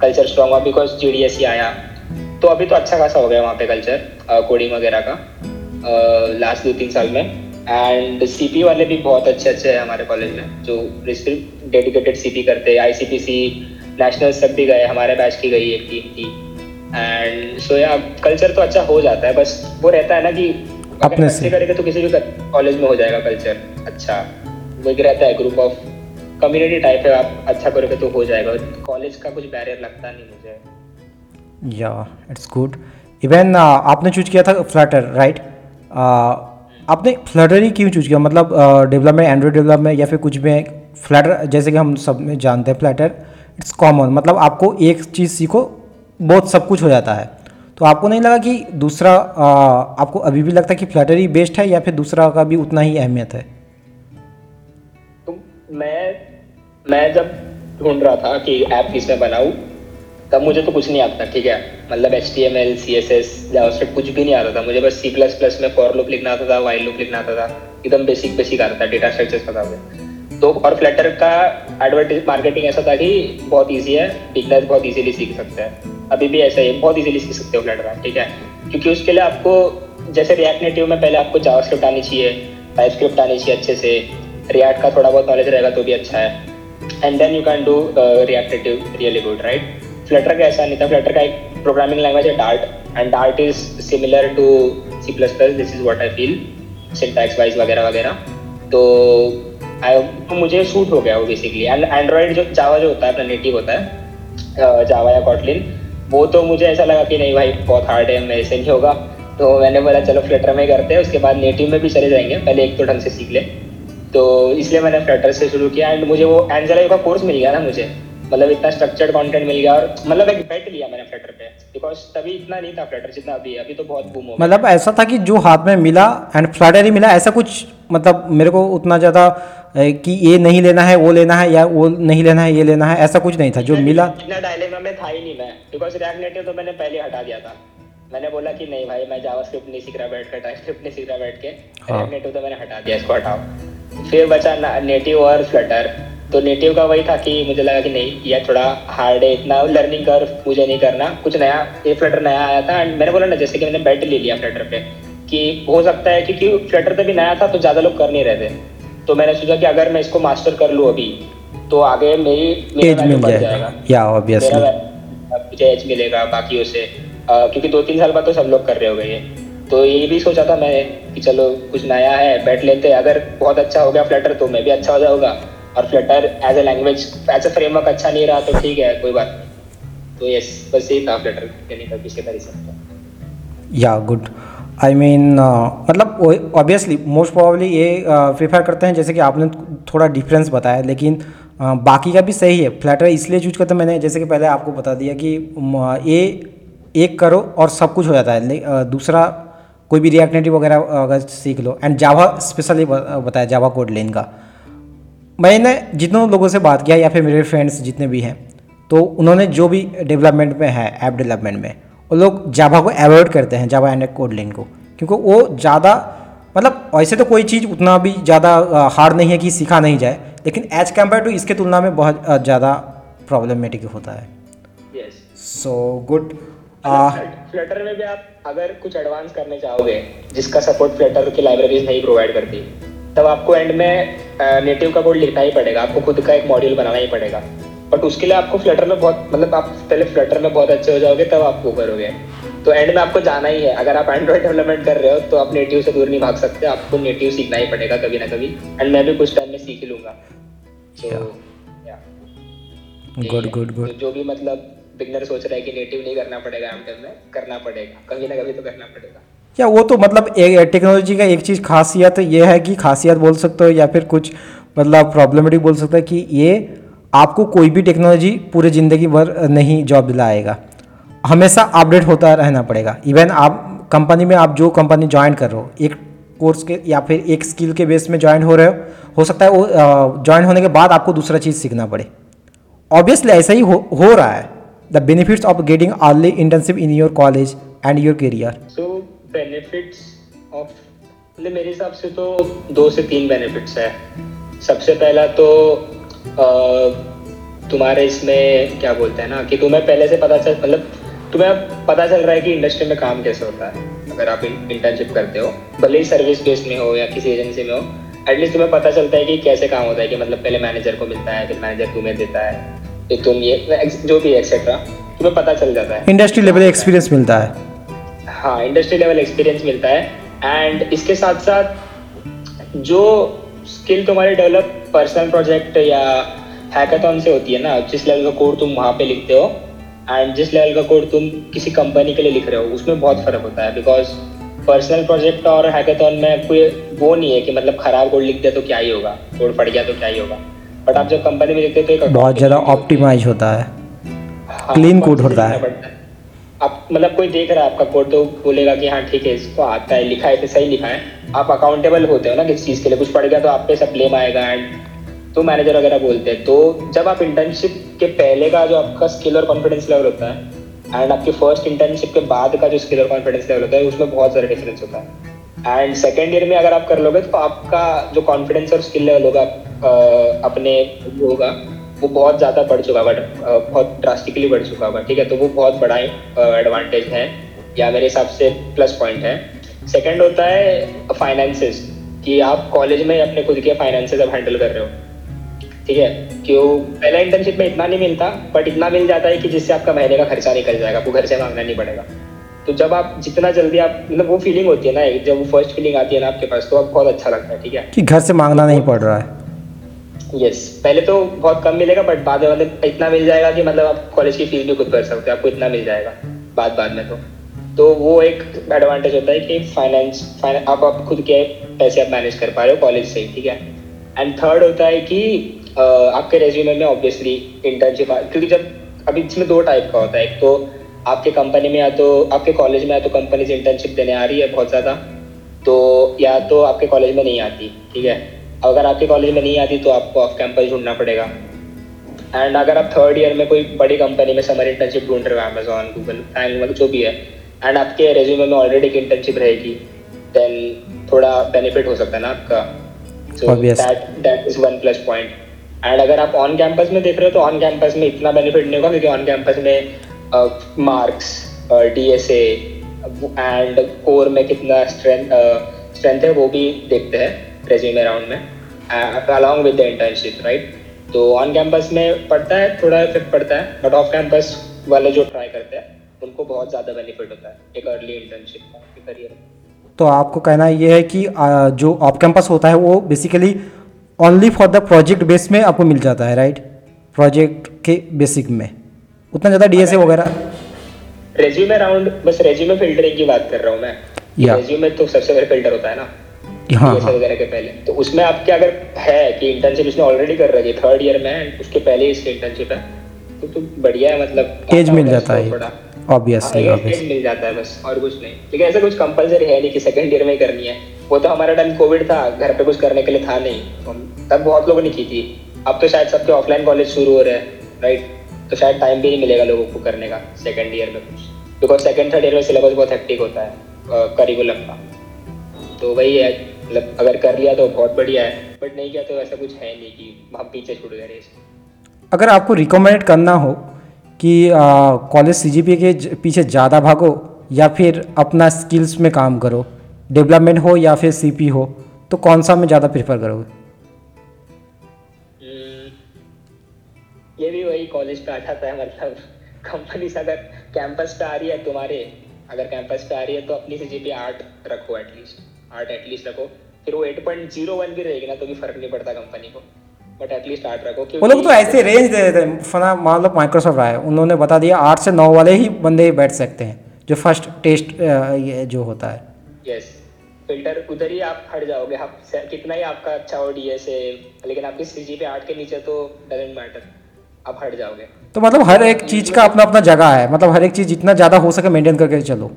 कल्चर स्ट्रॉन्ग हुआ बिकॉज GDSC आया। तो अभी तो अच्छा खासा हो गया वहाँ पे कल्चर कोडिंग वगैरह का लास्ट 2-3 साल में। एंड सीपी वाले भी बहुत अच्छे हैं हमारे कॉलेज में, जो रिस्ट्रिक्ट डेडिकेटेड सीपी करते, ICPC नेशनल सब भी गए, हमारे बैच की गई एक टीम थी। एंड सो यार कल्चर तो अच्छा हो जाता है, बस वो रहता है ना कि अपने से करेंगे तो किसी भी कॉलेज में हो जाएगा कल्चर अच्छा, वो एक रहता है ग्रुप ऑफ कम्युनिटी टाइप है, आप अच्छा करोगे तो हो जाएगा, कॉलेज का कुछ बैरियर लगता नहीं मुझे। Yeah it's good. इवन आपने चूज किया था फ्लटर, राइट? आपने फ्लटर ही क्यों चूज किया? मतलब डेवलपमेंट, एंड्रॉइड डेवलपमेंट या फिर कुछ भी? फ्लटर जैसे कि हम सब में जानते हैं फ्लटर इट्स कॉमन, मतलब आपको एक चीज़ सीखो बहुत सब कुछ हो जाता है, तो आपको नहीं लगा कि दूसरा आपको अभी भी लगता है कि फ्लटर ही बेस्ट है या फिर दूसरा का भी उतना ही अहमियत है? तो मैं जब ढूंढ रहा था कि ऐप किस में बनाऊँ तब मुझे तो कुछ नहीं आता, ठीक है, मतलब HTML, CSS, JavaScript कुछ भी नहीं आता था मुझे, बस C++ में फॉर लूप लिखना आता था, वाइल लूप लिखना आता था, एकदम बेसिक आता था, डेटा स्ट्रक्चर्स पता था। तो और फ्लटर का एडवर्टाइज मार्केटिंग ऐसा था कि बहुत इजी है, बिगनर्स बहुत इजीली सीख सकते हैं, अभी भी ऐसा ही बहुत इजीली सीख सकते हो फ्लटर, ठीक है, क्योंकि उसके लिए आपको जैसे रिएक्ट नेटिव में पहले आपको जावास्क्रिप्ट आनी चाहिए, टाइपस्क्रिप्ट आनी चाहिए अच्छे से, रिएक्ट का थोड़ा बहुत नॉलेज रहेगा तो भी अच्छा है. And then you can do React Native really good, right. Flutter का ऐसा नहीं था. फ्लटर का एक प्रोग्रामिंग लैंग्वेज है Dart, and Dart is similar to C++. This is what I feel syntax wise वगैरह वगैरह. तो मुझे शूट हो गया वो बेसिकली. एंड एंड्रॉयड जो जावा जो होता है अपना नेटिव होता है, जावा या कॉटलिन, वो तो मुझे ऐसा लगा कि नहीं भाई बहुत हार्ड है, मेरे से नहीं होगा. तो मैंने बोला चलो फ्लटर में करते हैं, उसके बाद नेटिव में भी चले जाएंगे, पहले एक तो ढंग से सीख ले. तो इसलिए मैंने फ्लटर से शुरू किया. एंड मुझे वो एंजेला का कोर्स मिल गया ना, मुझे मतलब इतना स्ट्रक्चर्ड कंटेंट मिल गया, और मतलब एक बेट लिया मैंने फ्लटर पे, बिकॉज तभी इतना नहीं था फ्लटर जितना अभी है. अभी तो बहुत बूम हो गया. मतलब ऐसा था कि जो हाथ में मिला एंड फ्लटर ही मिला, ऐसा कुछ. मतलब मेरे को उतना ज़्यादा कि ये नहीं लेना है वो लेना है, या वो नहीं लेना है ये लेना है, ऐसा कुछ नहीं था. जो मिला इतना डायलेमा में था ही नहीं मैं, बिकॉज रिएक्ट नेटिव तो मैंने पहले हटा दिया था. मैंने बोला कि नहीं भाई मैं जावास्क्रिप्ट नहीं सीख रहा बैठ के, टाइपस्क्रिप्ट नहीं सीख रहा बैठ के. रिएक्ट नेटिव तो मैंने हटा दिया, इसको हटाओ. फिर बचा नेटिव और फ्लटर. तो नेटिव का वही था कि मुझे लगा कि नहीं यह थोड़ा हार्ड है, इतना लर्निंग कर्व मुझे नहीं करना. कुछ नया, ये फ्लटर नया आया था. एंड मैंने बोला ना जैसे कि मैंने बैट ले लिया फ्लटर पे, कि हो सकता है क्योंकि फ्लटर पे भी नया था तो ज़्यादा लोग कर नहीं रहे थे. तो मैंने सोचा कि अगर मैं इसको मास्टर कर लूँ अभी तो आगे मेरी बढ़ जाएगा, या ऑब्वियसली मुझे एज मिलेगा बाकियों से, क्योंकि 2-3 साल बाद तो सब लोग कर रहे हो गए. तो ये भी सोचा था मैंने कि चलो कुछ नया है बैट लेते, अगर बहुत अच्छा हो गया फ्लटर तो मैं भी अच्छा हो जाऊँगा, और Flutter as a language as a framework अच्छा नहीं रहा तो ठीक है कोई बात नहीं. तो यस बस यही था फ्लटर करने का पीछे का research. Yeah good. I mean मतलब ऑब्वियसली मोस्ट प्रोबेबली ये प्रीफर करते हैं, जैसे कि आपने थोड़ा डिफरेंस बताया, लेकिन बाकी का भी सही है. फ्लटर इसलिए चूज करते हैं, मैंने जैसे कि पहले आपको बता दिया कि ये एक करो और सब कुछ हो जाता है. दूसरा कोई भी रिएक्ट नेटिव वगैरह अगर सीख लो, एंड जावा स्पेशली बताया जावा कोडलिन का. मैंने जितने लोगों से बात किया या फिर मेरे फ्रेंड्स जितने भी हैं, तो उन्होंने जो भी डेवलपमेंट में है ऐप डेवलपमेंट में, वो लोग जावा को एवॉइड करते हैं, जावा एंड कोडलिन को, क्योंकि वो ज़्यादा मतलब ऐसे तो कोई चीज़ उतना भी ज़्यादा हार्ड नहीं है कि सीखा नहीं जाए, लेकिन एज कम्पेयर टू इसके तुलना में बहुत ज़्यादा प्रॉब्लमेटिक होता है. So good. फ्लटर में भी आप अगर कुछ एडवांस करने चाहोगे जिसका सपोर्ट फ्लटर की लाइब्रेरीज नहीं प्रोवाइड करती, तब आपको एंड में नेटिव का कोड लिखना ही पड़ेगा, आपको खुद का एक मॉड्यूल बनाना ही पड़ेगा. बट उसके लिए आपको फ्लटर में बहुत मतलब आप पहले फ्लटर में बहुत अच्छे हो जाओगे तब आप वो करोगे. तो एंड में आपको जाना ही है. अगर आप एंड्रॉइड डेवलपमेंट कर रहे हो तो आप नेटिव से दूर नहीं भाग सकते, आपको नेटिव सीखना ही पड़ेगा कभी ना कभी. एंड मैं भी कुछ टाइम में सीख ही लूँगा. Good good good. जो भी मतलब बिगनर सोच रहा है कि नेटिव नहीं करना पड़ेगा, एमटेक में करना पड़ेगा, कभी ना कभी तो करना पड़ेगा. क्या वो तो मतलब टेक्नोलॉजी का एक चीज़ खासियत ये है कि खासियत बोल सकते हो या फिर कुछ मतलब प्रॉब्लमेटिक बोल सकते हैं कि ये आपको कोई भी टेक्नोलॉजी पूरे ज़िंदगी भर नहीं जॉब दिलाएगा, हमेशा अपडेट होता रहना पड़ेगा. इवन आप कंपनी में, आप जो कंपनी ज्वाइन कर रहे हो एक कोर्स के या फिर एक स्किल के बेस में ज्वाइन हो रहे हो सकता है वो ज्वाइन होने के बाद आपको दूसरा चीज़ सीखना पड़े. ऑब्वियसली ऐसा ही हो रहा है. The benefits of getting early internship in your college and your career. Benefits of मतलब मेरे हिसाब से तो 2 से 3 बेनिफिट्स है. सबसे पहला तो तुम्हारे इसमें क्या बोलते हैं ना कि तुम्हें पहले से पता चल मतलब तुम्हें पता चल रहा है कि इंडस्ट्री में काम कैसे होता है. अगर आप इंटर्नशिप करते हो, भले ही सर्विस बेस में हो या किसी एजेंसी में हो, एटलीस्ट तुम्हें पता चलता है कि कैसे काम होता है, कि मतलब पहले मैनेजर को मिलता है, फिर मैनेजर तुम्हें देता है, फिर तुम ये जो भी एक्सेट्रा तुम्हें पता चल जाता है. इंडस्ट्री लेवल एक्सपीरियंस मिलता है. हाँ, इंडस्ट्री लेवल एक्सपीरियंस मिलता है. एंड इसके साथ साथ जो स्किल तुम्हारे डेवलप पर्सनल प्रोजेक्ट या हैकाथॉन से होती है ना, जिस लेवल का कोड तुम वहाँ पे लिखते हो एंड जिस लेवल का कोड तुम किसी कंपनी के लिए लिख रहे हो, उसमें बहुत फ़र्क होता है. बिकॉज पर्सनल प्रोजेक्ट और हैकाथॉन में कोई वो नहीं है कि मतलब ख़राब कोड लिख दिया तो क्या ही होगा, कोड फट गया तो क्या ही होगा. बट आप जब कंपनी में लिखते हो तो बहुत ज़्यादा ऑप्टिमाइज होता है, क्लीन कोड होता है. आप मतलब कोई देख रहा है आपका कोड तो बोलेगा कि हाँ ठीक है, इसको आता है, लिखा है तो सही लिखा है. आप अकाउंटेबल होते हो ना किसी चीज़ के लिए. कुछ पड़ गया तो आप पे सब ब्लेम आएगा एंड तो मैनेजर वगैरह बोलते हैं. तो जब आप इंटर्नशिप के पहले का जो आपका स्किल और कॉन्फिडेंस लेवल होता है एंड आपके फर्स्ट इंटर्नशिप के बाद का जो स्किल और कॉन्फिडेंस लेवल होता है, उसमें बहुत सारा डिफरेंस होता है. एंड सेकेंड ईयर में अगर आप कर लोगे तो आपका जो कॉन्फिडेंस और स्किल लेवल होगा अपने होगा वो बहुत ज़्यादा बढ़ चुका होगा, बहुत ड्रास्टिकली बढ़ चुका होगा, ठीक है. तो वो बहुत बड़ा एडवांटेज है या मेरे हिसाब से प्लस पॉइंट है. सेकंड होता है फाइनेंसेस. कि आप कॉलेज में अपने खुद के फाइनेंसेस अब हैंडल कर रहे हो, ठीक है। क्यों पहले इंटर्नशिप में इतना नहीं मिलता, बट इतना मिल जाता है कि जिससे आपका महीने का खर्चा निकल जाएगा, आपको घर से मांगना नहीं पड़ेगा। तो जब आप जितना जल्दी आप मतलब वो फीलिंग होती है ना, जब वो फर्स्ट फीलिंग आती है ना आपके पास, तो आपको बहुत अच्छा लगता है, ठीक है, कि घर से मांगना नहीं पड़ रहा है। यस, पहले तो बहुत कम मिलेगा, बट बाद में मतलब इतना मिल जाएगा कि मतलब आप कॉलेज की फीस भी खुद भर सकते हो, आपको इतना मिल जाएगा बाद में। तो वो एक एडवांटेज होता है कि फाइनेंस आप खुद के पैसे आप मैनेज कर पा रहे हो कॉलेज से, ठीक है। एंड थर्ड होता है कि आपके रेज्यूमे में ऑब्वियसली इंटर्नशिप, क्योंकि जब अभी इसमें दो टाइप का होता है, एक तो आपके कंपनी में या तो आपके कॉलेज में या तो कंपनीज इंटर्नशिप देने आ रही है बहुत ज़्यादा, तो या तो आपके कॉलेज में नहीं आती, ठीक है। अगर आपके कॉलेज में नहीं आती तो आपको ऑफ कैंपस ढूंढना पड़ेगा। एंड अगर आप थर्ड ईयर में कोई बड़ी कंपनी में समर इंटर्नशिप ढूंढ रहे हो, अमेजॉन, गूगल, जो भी है, एंड आपके रेज्यूमे में ऑलरेडी एक इंटर्नशिप रहेगी, देन थोड़ा बेनिफिट हो सकता है ना आपका। So that is one plus point. And अगर आप ऑन कैंपस में देख रहे हो तो ऑन कैंपस में इतना बेनिफिट नहीं होगा, क्योंकि ऑन कैंपस में मार्क्स, DSA एंड कोर में कितना स्ट्रेंथ है वो भी देखते हैं रेज्यूमे राउंड में, along with the internship, right. तो ऑन कैंपस में पड़ता है, थोड़ा इफेक्ट पड़ता है, बट ऑफ कैंपस वाले जो ट्राई करते हैं उनको बहुत ज़्यादा बेनिफिट होता है एक अर्ली इंटर्नशिप का करियर। तो आपको कहना यह है कि जो ऑफ कैंपस होता है वो basically only for the project base में आपको मिल जाता है, राइट, प्रोजेक्ट के बेसिक में उतना ज़्यादा DSA वगैरह। रेज्यूमे राउंड, बस रेज्यूमे फिल्टरिंग की बात कर रहा हूँ मैं। रेज्यूमे तो सबसे पहले फिल्टर होता है ना, DSA वगैरह के पहले। तो उसमें आपके अगर है कि इंटर्नशिप इसने ऑलरेडी कर रखी है, थर्ड ईयर में उसके पहले ही इसकी इंटर्नशिप है, तो बढ़िया है, मतलब एज मिल जाता है, ऑब्वियसली मिल जाता है बस, और कुछ नहीं। लेकिन ऐसा कुछ कंपलसरी है नहीं कि सेकंड ईयर में करनी है। वो तो हमारा टाइम कोविड था, घर पे कुछ करने के लिए था नहीं, तो तब बहुत लोगों ने की थी। अब तो शायद सबके ऑफलाइन कॉलेज शुरू हो रहे हैं, राइट, तो शायद टाइम भी नहीं मिलेगा लोगों को करने का सेकंड ईयर में कुछ, बिकॉज सेकंड थर्ड ईयर में सिलेबस बहुत हेक्टिक होता है करिकुलम का। तो वही है, मतलब अगर कर लिया तो बहुत बढ़िया है, बट नहीं किया तो ऐसा कुछ है नहीं कि हम पीछे छूट गए। अगर आपको रिकमेंड करना हो कि कॉलेज CGPA के पीछे ज़्यादा भागो या फिर अपना स्किल्स में काम करो, डेवलपमेंट हो या फिर CP हो, तो कौन सा में ज़्यादा प्रेफर करोगे? ये भी वही कॉलेज पे आता है, मतलब कंपनीज अगर कैंपस पे आ रही है तुम्हारे, अगर कैंपस पे आ रही है तो अपनी CGPA 8 रखो, एटलीस्ट रखो। फिर वो 8.01 भी रहेगी ना तो भी फर्क नहीं पड़ता कंपनी को, बट एटलीस्ट 8 रखो। वो लोग तो ऐसे रेंज दे देते हैं, फना मान लो माइक्रोसॉफ्ट आया, उन्होंने बता दिया 8 से 9 वाले ही बंदे ही बैठ सकते हैं जो फर्स्ट टेस्ट ये जो होता है। यस, फिल्टर उधर ही आप हट जाओगे, आप कितना ही आपका अच्छा हो DSA, लेकिन आपकी CGPA 8 के नीचे तो डजंट मैटर, आप हट जाओगे। तो मतलब हर एक चीज़ का अपना अपना जगह है, मतलब हर एक चीज़ जितना ज़्यादा हो सके मेंटेन करके चलो।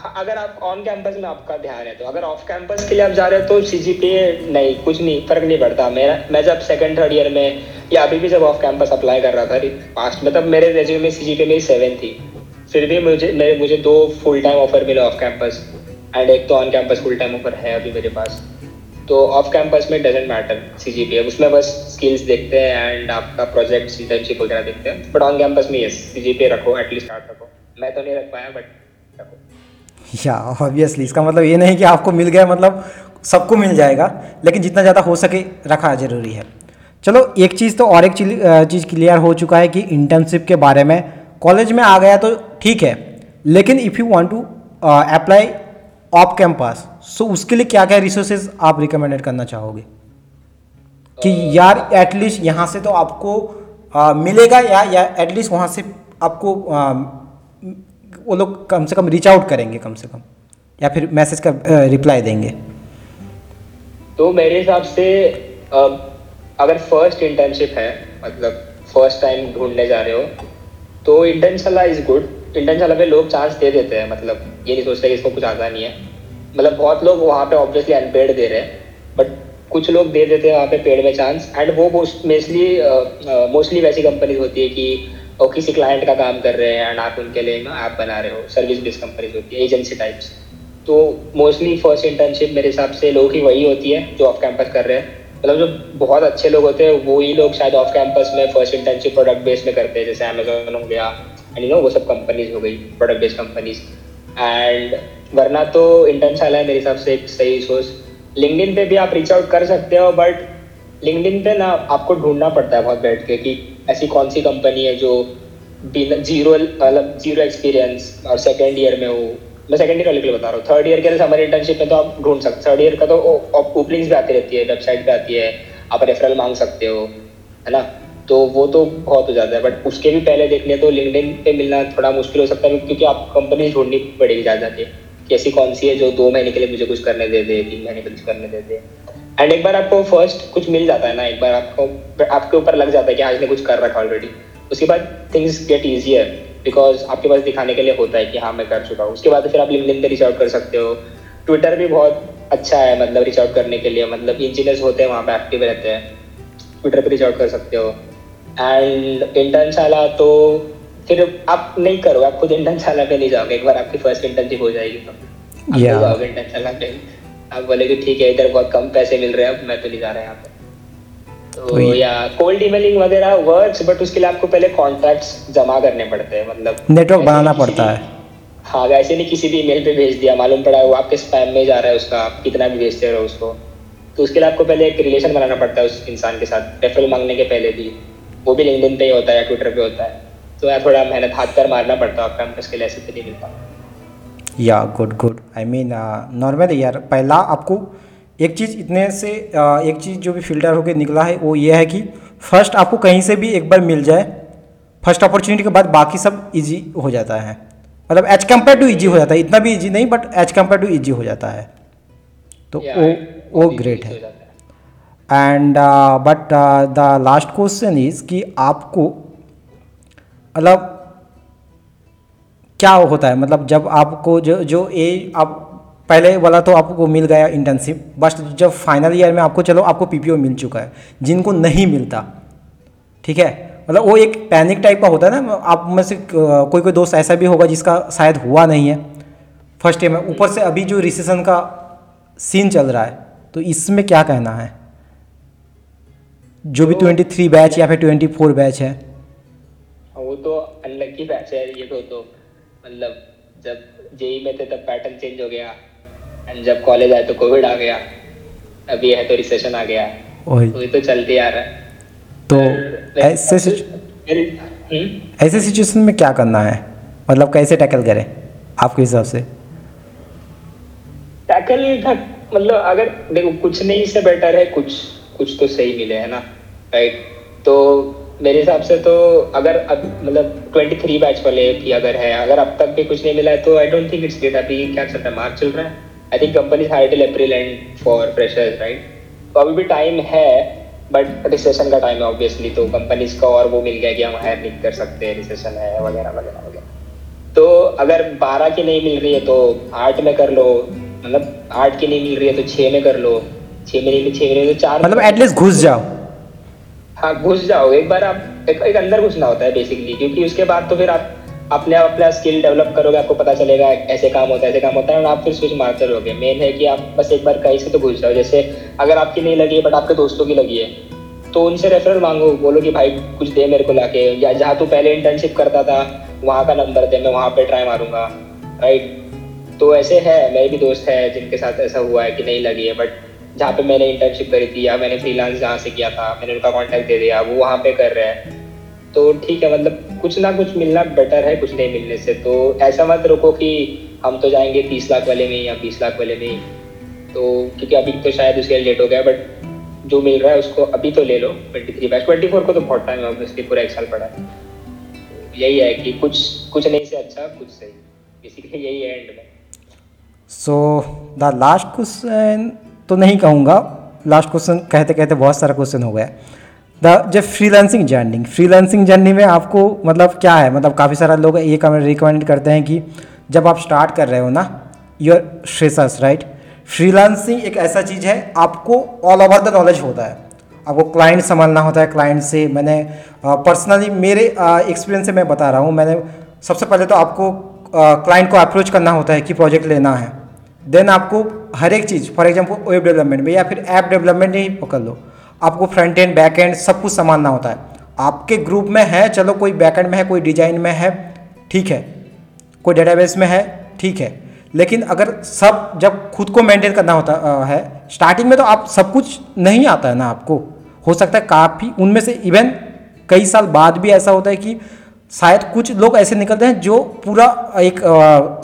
हाँ, अगर आप ऑन कैंपस में आपका ध्यान है तो। अगर ऑफ कैंपस के लिए आप जा रहे हो तो CGPA नहीं, कुछ नहीं, फर्क नहीं पड़ता। मैं जब सेकंड थर्ड ईयर में या अभी भी जब ऑफ कैंपस अप्लाई कर रहा था पास्ट में, तब मेरे रेज्यूमे में CGPA मेरी 7 थी। फिर भी मुझे 2 फुल टाइम ऑफर मिले ऑफ कैंपस, एंड एक तो on campus full time offer है अभी मेरे पास। तो ऑफ कैंपस में डजेंट मैटर CGPA, उसमें बस स्किल्स देखते हैं एंड आपका प्रोजेक्ट इंटर्नशिप वगैरह देखते हैं। बट ऑन कैंपस में यस, CGPA रखो, एटलीस्ट 8 रखो। मैं तो नहीं रख पाया, बट रखो। या ऑब्वियसली इसका मतलब ये नहीं कि आपको मिल गया मतलब सबको मिल जाएगा, लेकिन जितना ज़्यादा हो सके रखा ज़रूरी है। चलो, एक चीज़ तो और एक चीज़ क्लियर हो चुका है कि इंटर्नशिप के बारे में कॉलेज में आ गया तो ठीक है, लेकिन if you want to apply off campus, so उसके लिए क्या क्या रिसोर्सेज आप रिकमेंडेड करना चाहोगे कि यार एटलीस्ट यहाँ से तो आपको मिलेगा, या एटलीस्ट वहाँ से आपको वो लोग कम से कम रीच आउट करेंगे कम से कम, या फिर मैसेज का रिप्लाई देंगे। तो मेरे हिसाब से अगर फर्स्ट इंटर्नशिप है, मतलब फर्स्ट टाइम ढूंढने जा रहे हो, तो इंटर्नशाला इज़ गुड। इंटर्नशाला पे लोग चांस दे देते हैं, मतलब ये नहीं सोचते कि इसको कुछ आता नहीं है। मतलब बहुत लोग वहाँ पे ऑब्वियसली अनपेड दे रहे हैं, बट कुछ लोग दे देते हैं वहाँ पे पेड में चांस। एंड वो मोस्टली वैसी कंपनीज होती है कि और किसी क्लाइंट का काम कर रहे हैं एंड आप उनके लिए ना ऐप बना रहे हो, सर्विस बेस्ड कंपनीज होती है, एजेंसी टाइप्स। तो मोस्टली फर्स्ट इंटर्नशिप मेरे हिसाब से लोग ही वही होती है जो ऑफ कैंपस कर रहे हैं, मतलब जो बहुत अच्छे लोग होते हैं वही लोग शायद ऑफ कैंपस में फर्स्ट इंटर्नशिप प्रोडक्ट बेस्ड में करते हैं, जैसे अमेजोन हो गया एंड यू नो वो सब कंपनीज हो गई प्रोडक्ट बेस्ड कंपनीज। एंड वरना तो इंटर्नशाला है मेरे हिसाब से एक सही सोर्स। लिंक्डइन पे भी आप रीच आउट कर सकते हो, बट लिंक्डइन पे ना आपको ढूंढना पड़ता है बहुत बैठ के कि ऐसी कौन सी कंपनी है जो जीरो एक्सपीरियंस और सेकेंड ईयर में हो। मैं सेकेंड ईयर वाले के लिए बता रहा हूँ, थर्ड ईयर के लिए समर इंटर्नशिप में तो आप ढूंढ सकते, थर्ड ईयर का तो ओपनिंग्स भी आती रहती है, वेबसाइट पे आती है, आप रेफरल मांग सकते हो, है ना, तो वो तो बहुत हो जाता है। बट उसके भी पहले देख लिया तो लिंक्डइन पे मिलना थोड़ा मुश्किल हो सकता है, क्योंकि आप कंपनी ढूंढनी पड़ेगी ज़्यादा कि ऐसी कौन सी है जो 2 महीने के लिए मुझे कुछ करने दे दे, 3 महीने कुछ करने दे दे। एंड एक बार आपको फर्स्ट कुछ मिल जाता है ना, एक बार आपको आपके ऊपर लग जाता है कि आज ने कुछ कर रखा ऑलरेडी, उसके बाद थिंग्स गेट ईजियर बिकॉज आपके पास दिखाने के लिए होता है कि हाँ मैं कर चुका हूँ। उसके बाद फिर आप लिंक्डइन पे रीच आउट कर सकते हो। ट्विटर भी बहुत अच्छा है मतलब रीच आउट करने के लिए, मतलब इंजीनियर्स होते हैं वहाँ पे एक्टिव रहते हैं, ट्विटर पे रीच आउट कर सकते हो। एंड इंटर्नशाला तो फिर आप नहीं करो, आप खुद इंटर्नशाला पे नहीं जाओगे, एक बार आपकी फर्स्ट इंटर्नशिप हो जाएगी तो आप नहीं जाओगे इंटर्नशाला पे, आप बोलेगे ठीक है इधर बहुत कम पैसे मिल रहे हैं, अब मैं तो नहीं जा रहा यहाँ पे। तो या कोल्ड ईमेलिंग वगैरह वर्क्स, बट उसके लिए आपको पहले कॉन्टैक्ट्स जमा करने पड़ते हैं, मतलब नेटवर्क बनाना पड़ता है। हाँ, वैसे नहीं किसी भी ईमेल पे भेज दिया, मालूम पड़ा वो आपके स्पैम में जा रहा है, उसका आप कितना भी भेजते रहो उसको, तो उसके लिए आपको पहले एक रिलेशन बनाना पड़ता है उस इंसान के साथ, रेफरल मांगने के पहले भी, वो भी लिंक्डइन पे ही होता है या ट्विटर पे होता है। तो यार थोड़ा मेहनत हाथ पर मारना पड़ता है आपका, उसके लिए ऐसे तो नहीं मिलता। या good good, I mean normal यार, पहला आपको एक चीज़ इतने से एक चीज़ जो भी फिल्टर होकर निकला है वो ये है कि फर्स्ट आपको कहीं से भी एक बार मिल जाए, फर्स्ट अपॉर्चुनिटी के बाद बाकी सब इजी हो जाता है, मतलब एज कम्पेयर टू इजी हो जाता है, इतना भी इजी नहीं but as compare to easy हो जाता है, तो वो ग्रेट है। And but the last question is कि आपको मतलब क्या होता है, मतलब जब आपको जो आप पहले वाला तो आपको मिल गया इंटर्नशिप, बस जब फाइनल ईयर में आपको चलो आपको पीपीओ मिल चुका है, जिनको नहीं मिलता ठीक है, मतलब वो एक पैनिक टाइप का होता है ना, आप में से कोई दोस्त ऐसा भी होगा जिसका शायद हुआ नहीं है फर्स्ट ईयर में, ऊपर से अभी जो रिसेशन का सीन चल रहा है, तो इसमें क्या कहना है जो भी 23 बैच या फिर 24 बैच है? वो तो अनलकी बैच है ये तो मतलब जब जेई में थे तब पैटर्न चेंज हो गया, एंड जब कॉलेज आए तो कोविड आ गया, अभी है तो रिसेशन आ गया, वही तो चलते आ रहा है। तो ऐसे सिचुएशन में क्या करना है, मतलब कैसे टैकल करें आपके हिसाब से? टैकल मतलब अगर देखो कुछ नहीं से बेटर है कुछ तो सही मिले, है ना, राइट। तो मेरे हिसाब से तो अगर अब मतलब 23 बैच वाले भी अगर है, अगर अब तक भी कुछ नहीं मिला है तो I don't think it's late. अभी क्या चल रहा है, मार्च चल रहा है, I think companies hire till April and for freshers, right. तो अभी भी टाइम है, बट रिसेशन का टाइम है ऑब्वियसली, तो कंपनीज का और वो मिल गया कि हम हायर नहीं कर सकते, रिसेशन है वगैरह वगैरह वगैरह। तो अगर 12 की नहीं मिल रही है तो 8 में कर लो, मतलब 8 की नहीं मिल रही है तो 6 में कर लो, 6 महीने तो 4, मतलब एटलीस्ट घुस जाओ। हाँ, घुस जाओ एक बार, आप एक अंदर घुसना होता है बेसिकली, क्योंकि उसके बाद तो फिर आप अपना स्किल डेवलप करोगे, आपको पता चलेगा ऐसे काम होता है, और आप फिर स्विच मारते रहोगे। मेन है कि आप बस एक बार कहीं से तो घुस जाओ। जैसे अगर आपकी नहीं लगी है बट आपके दोस्तों की लगी है तो उनसे रेफरल मांगो, बोलो कि भाई कुछ दे मेरे को लाके, या जहाँ तू पहले इंटर्नशिप करता था वहाँ का नंबर दे, मैं वहाँ पर ट्राई मारूंगा, राइट। तो ऐसे है, मेरे भी दोस्त है जिनके साथ ऐसा हुआ है कि नहीं लगी है, बट जहाँ पे मैंने इंटर्नशिप करी थी या मैंने फ्रीलांस जहाँ से किया था मैंने उनका कांटेक्ट दे दिया, वो वहाँ पे कर रहे हैं। तो ठीक है, मतलब कुछ ना कुछ मिलना बेटर है कुछ नहीं मिलने से। तो ऐसा मत रोको कि हम तो जाएंगे 30 लाख वाले में या 20 लाख वाले में, तो क्योंकि अभी तो शायद उसके लेट हो गया, बट जो मिल रहा है उसको अभी तो ले लो। 23 बैच 24 को तो बहुत टाइम है, ऑब्वियसली पूरा एक साल पड़ा है। यही है कि कुछ नहीं से अच्छा कुछ सही, बेसिकली यही है एंड में। सो द लास्ट क्वेश्चन तो नहीं कहूँगा, लास्ट क्वेश्चन कहते कहते बहुत सारा क्वेश्चन हो गया। जब फ्रीलांसिंग जर्नी में आपको मतलब क्या है, मतलब काफ़ी सारा लोग ये रिकमेंड करते हैं कि जब आप स्टार्ट कर रहे हो ना, योर फ्रेशर्स, राइट, फ्रीलांसिंग एक ऐसा चीज़ है आपको ऑल ओवर द नॉलेज होता है, आपको क्लाइंट संभालना होता है। क्लाइंट से मैंने पर्सनली मेरे एक्सपीरियंस से मैं बता रहा हूँ, मैंने सबसे पहले तो आपको क्लाइंट को अप्रोच करना होता है कि प्रोजेक्ट लेना है, देन आपको हर एक चीज़, फॉर एग्जांपल वेब डेवलपमेंट में या फिर ऐप डेवलपमेंट ही पकड़ लो, आपको फ्रंट एंड बैक एंड सब कुछ संभालना होता है। आपके ग्रुप में है, चलो कोई बैक एंड में है, कोई डिजाइन में है, ठीक है, कोई डेटाबेस में है, ठीक है, लेकिन अगर सब जब खुद को मेंटेन करना होता है स्टार्टिंग में तो आप सब कुछ नहीं आता है ना आपको, हो सकता है काफ़ी उनमें से इवन कई साल बाद भी ऐसा होता है कि शायद कुछ लोग ऐसे निकलते हैं जो पूरा एक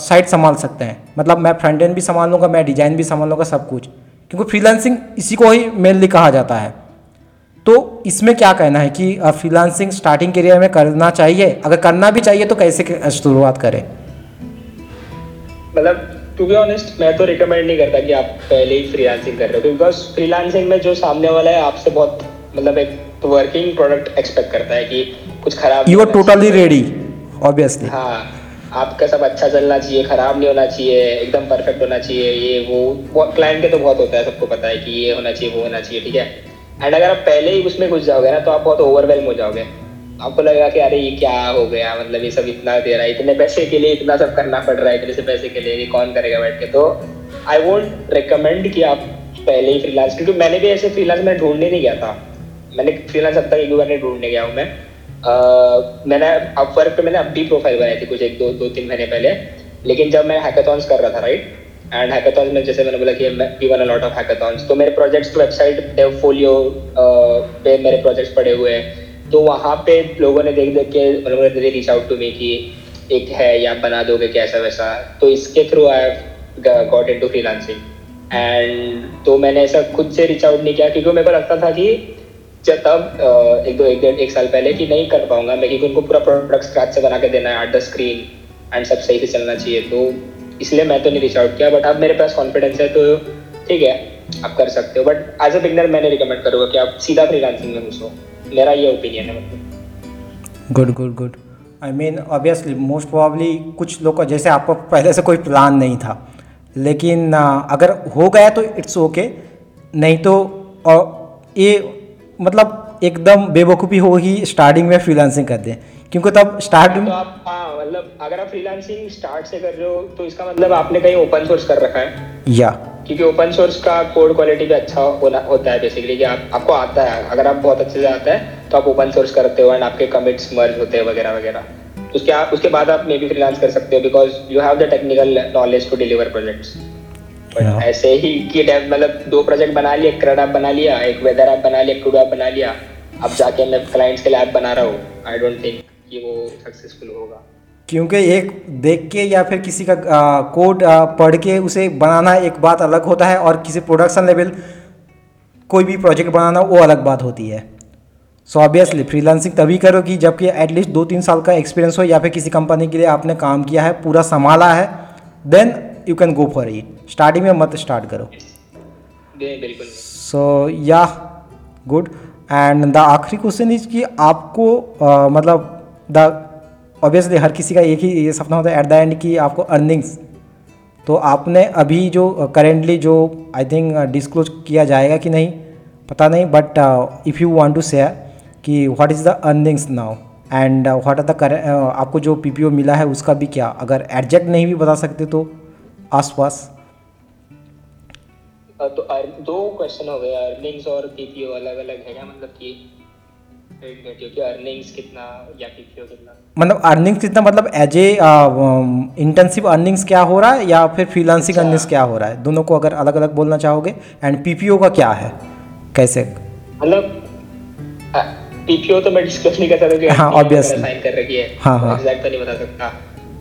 साइट संभाल सकते हैं, मतलब मैं फ्रंट एंड भी संभाल लूँगा, मैं डिज़ाइन भी संभाल लूँगा, सब कुछ, क्योंकि फ्रीलांसिंग इसी को ही मेनली कहा जाता है। तो इसमें क्या कहना है कि फ्रीलांसिंग स्टार्टिंग करियर में करना चाहिए, अगर करना भी चाहिए तो कैसे शुरुआत करें? मतलब टू बी ऑनेस्ट मैं तो रिकमेंड नहीं करता कि आप पहले ही फ्रीलांसिंग कर रहे हो, बिकॉज फ्रीलांसिंग में जो सामने वाला है आपसे बहुत मतलब एक वर्किंग प्रोडक्ट एक्सपेक्ट करता है कि कुछ खराब, you are totally ready obviously, हाँ आपका सब अच्छा चलना चाहिए, खराब नहीं होना चाहिए, एकदम परफेक्ट होना चाहिए, ये वो क्लाइंट के तो बहुत होता है, सबको पता है कि ये होना चाहिए वो होना चाहिए, ठीक है। एंड अगर आप पहले ही उसमें घुस जाओगे ना तो आप बहुत ओवरवेल्म हो जाओगे, आपको लगेगा कि अरे ये क्या हो गया, मतलब ये सब इतना दे रहा है, इतने पैसे के लिए इतना सब करना पड़ रहा है, इतने से पैसे के लिए ये कौन करेगा बैठ के। तो आई वोंट रिकमेंड कि आप पहले ही फ्रीलांस, क्योंकि मैंने भी ऐसे फ्रीलांस में ढूंढने नहीं गया था, मैंने फ्रीलांस अब तक एक बार ढूंढने गया हूँ मैं। मैंने अपवर्क पे मैंने अपनी प्रोफाइल बनाई थी कुछ एक दो तीन महीने पहले, लेकिन जब मैं हैकाथॉन्स कर रहा था राइट, एंड हैकाथॉन्स में जैसे मैंने बोला कि we won a lot of hackathons, तो मेरे प्रोजेक्ट्स वेबसाइट पोर्टफोलियो पे मेरे प्रोजेक्ट्स पड़े हुए हैं, तो वहाँ पे लोगों ने देख देख के मतलब रीच आउट टू मी कि एक है या बना दोगे कैसा वैसा, तो इसके through I have got into freelancing. And तो मैंने ऐसा खुद से रीच आउट नहीं किया क्योंकि मेरे को लगता था कि तब एक साल पहले कि नहीं कर पाऊंगा मैं, क्योंकि उनको पूरा प्रोडक्ट स्क्रैच से बना के देना है, 8-10 स्क्रीन एंड सब सही से चलना चाहिए, तो इसलिए मैं तो नहीं रीच आउट किया। बट अब मेरे पास कॉन्फिडेंस है तो ठीक है आप कर सकते हो, बट एज अ बिगनर मैंने रिकमेंड करूँगा कि आप सीधा फ्रीलांसिंग में घुसो, मेरा ये ओपिनियन है। मतलब good I mean obviously most probably कुछ लोग जैसे आपको पहले से कोई प्लान नहीं था, लेकिन अगर हो गया तो इट्स ओके, नहीं तो ये मतलब एकदम बेवकूफ़ी होगी स्टार्टिंग में फ्रीलांसिंग कर दें, क्योंकि तब स्टार्टिंग तो आप मतलब अगर आप फ्रीलांसिंग स्टार्ट से कर रहे हो तो इसका मतलब आपने कहीं ओपन सोर्स कर रखा है या क्योंकि ओपन सोर्स का कोड क्वालिटी भी अच्छा होता है बेसिकली कि आपको आता है, अगर आप बहुत अच्छे से आता है तो आप ओपन सोर्स करते हो एंड आपके कमिट्स मर्ज होते हैं वगैरह वगैरह, उसके बाद आप मे बी फ्रीलांस कर सकते हो because you have the technical knowledge to deliver projects. But ऐसे ही कि मतलब दो प्रोजेक्ट बना लिए, एक CRUD ऐप बना लिया, एक वेदर ऐप बना लिया, एक टूडो ऐप बना लिया, अब जाके मैं क्लाइंट्स के लिए ऐप बना रहा हूँ, आई डोंट थिंक कि वो सक्सेसफुल होगा, क्योंकि एक देख के या फिर किसी का कोड पढ़ के उसे बनाना एक बात अलग होता है और किसी प्रोडक्शन लेवल कोई भी प्रोजेक्ट बनाना वो अलग बात होती है। सो ऑब्वियसली फ्रीलांसिंग तभी करो कि जबकि एटलीस्ट 2-3 साल का एक्सपीरियंस हो या फिर किसी कंपनी के लिए आपने काम किया है, पूरा संभाला है, then You can go for it. Starting में मत स्टार्ट करो। बिल्कुल। So yeah, good. And the आखिरी क्वेश्चन इज कि आपको मतलब the obviously हर किसी का एक ही ये सपना होता है एट द एंड कि आपको अर्निंग्स, तो आपने अभी जो करेंटली जो आई थिंक डिस्क्लोज किया जाएगा कि नहीं पता नहीं, but if you want to share कि what is the earnings now and what are the current, आपको जो PPO मिला है उसका भी क्या, अगर एग्जैक्ट नहीं भी बता सकते तो आसपास। तो दो क्वेश्चन हो गए, अर्निंग्स और पीपीओ अलग अलग है क्या, मतलब कि अर्निंग्स कितना या पीपीओ कितना, मतलब अर्निंग्स कितना मतलब एज ए इंटर्नशिप अर्निंग्स क्या हो रहा है या फिर फ्रीलांसिंग अर्निंग्स क्या हो रहा है, दोनों को अगर अलग अलग बोलना चाहोगे, एंड पीपीओ का क्या है कैसे, मतलब पीपीओ तो मैं डिस्कस नहीं कर सकता, हाँ ऑब्वियसली साइन कर रखी है, हाँ एग्जैक्ट तो नहीं बता सकता।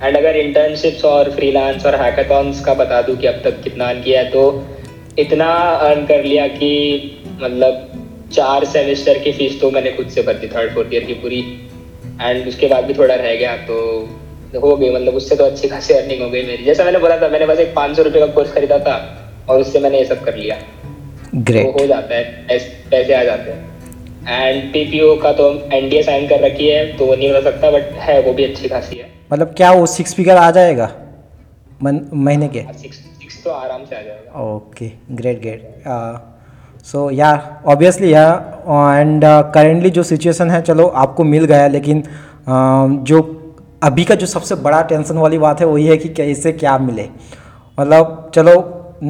एंड अगर इंटर्नशिप्स और फ्रीलांस और हैकाथॉन्स का बता दूं कि अब तक कितना अर्न किया है, तो इतना अर्न कर लिया कि मतलब 4 सेमेस्टर की फीस तो मैंने खुद से भर दी 3rd-4th ईयर की पूरी, एंड उसके बाद भी थोड़ा रह गया तो हो गई, मतलब उससे तो अच्छी खासी अर्निंग हो गई मेरी। जैसा मैंने बोला था मैंने बस एक 500 रुपये का कोर्स खरीदा था और उससे मैंने ये सब कर लिया, ग्रेट, हो जाता है, पैसे आ जाते हैं। एंड पीपीओ का तो NDA साइन कर रखी है तो वो नहीं बता सकता, बट है वो भी अच्छी खासी है, मतलब क्या वो 6 फिगर आ जाएगा महीने के, 6 तो आराम से आ जाएगा। Okay great. सो यार ऑब्वियसली यार, एंड करेंटली जो सिचुएशन है चलो आपको मिल गया, लेकिन जो अभी का जो सबसे बड़ा टेंशन वाली बात है वही है कि कैसे क्या मिले, मतलब चलो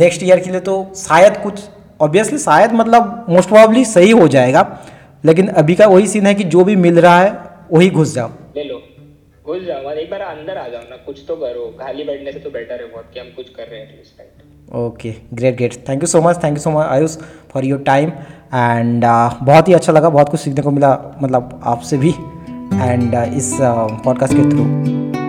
नेक्स्ट ईयर के लिए तो शायद कुछ ऑब्वियसली शायद मतलब मोस्ट प्रोबेबली सही हो जाएगा, लेकिन अभी का वही सीन है कि जो भी मिल रहा है वही घुस जाओ, ले लो घुस जाओ, एक बार अंदर आ जाओ ना, कुछ तो करो, खाली बैठने से तो बेटर है बहुत कि हम कुछ कर रहे हैं at least, right? Okay, great great, thank you so much Ayush for your time, and बहुत ही अच्छा लगा, बहुत कुछ सीखने को मिला मतलब आपसे भी, एंड इस पॉडकास्ट के थ्रू.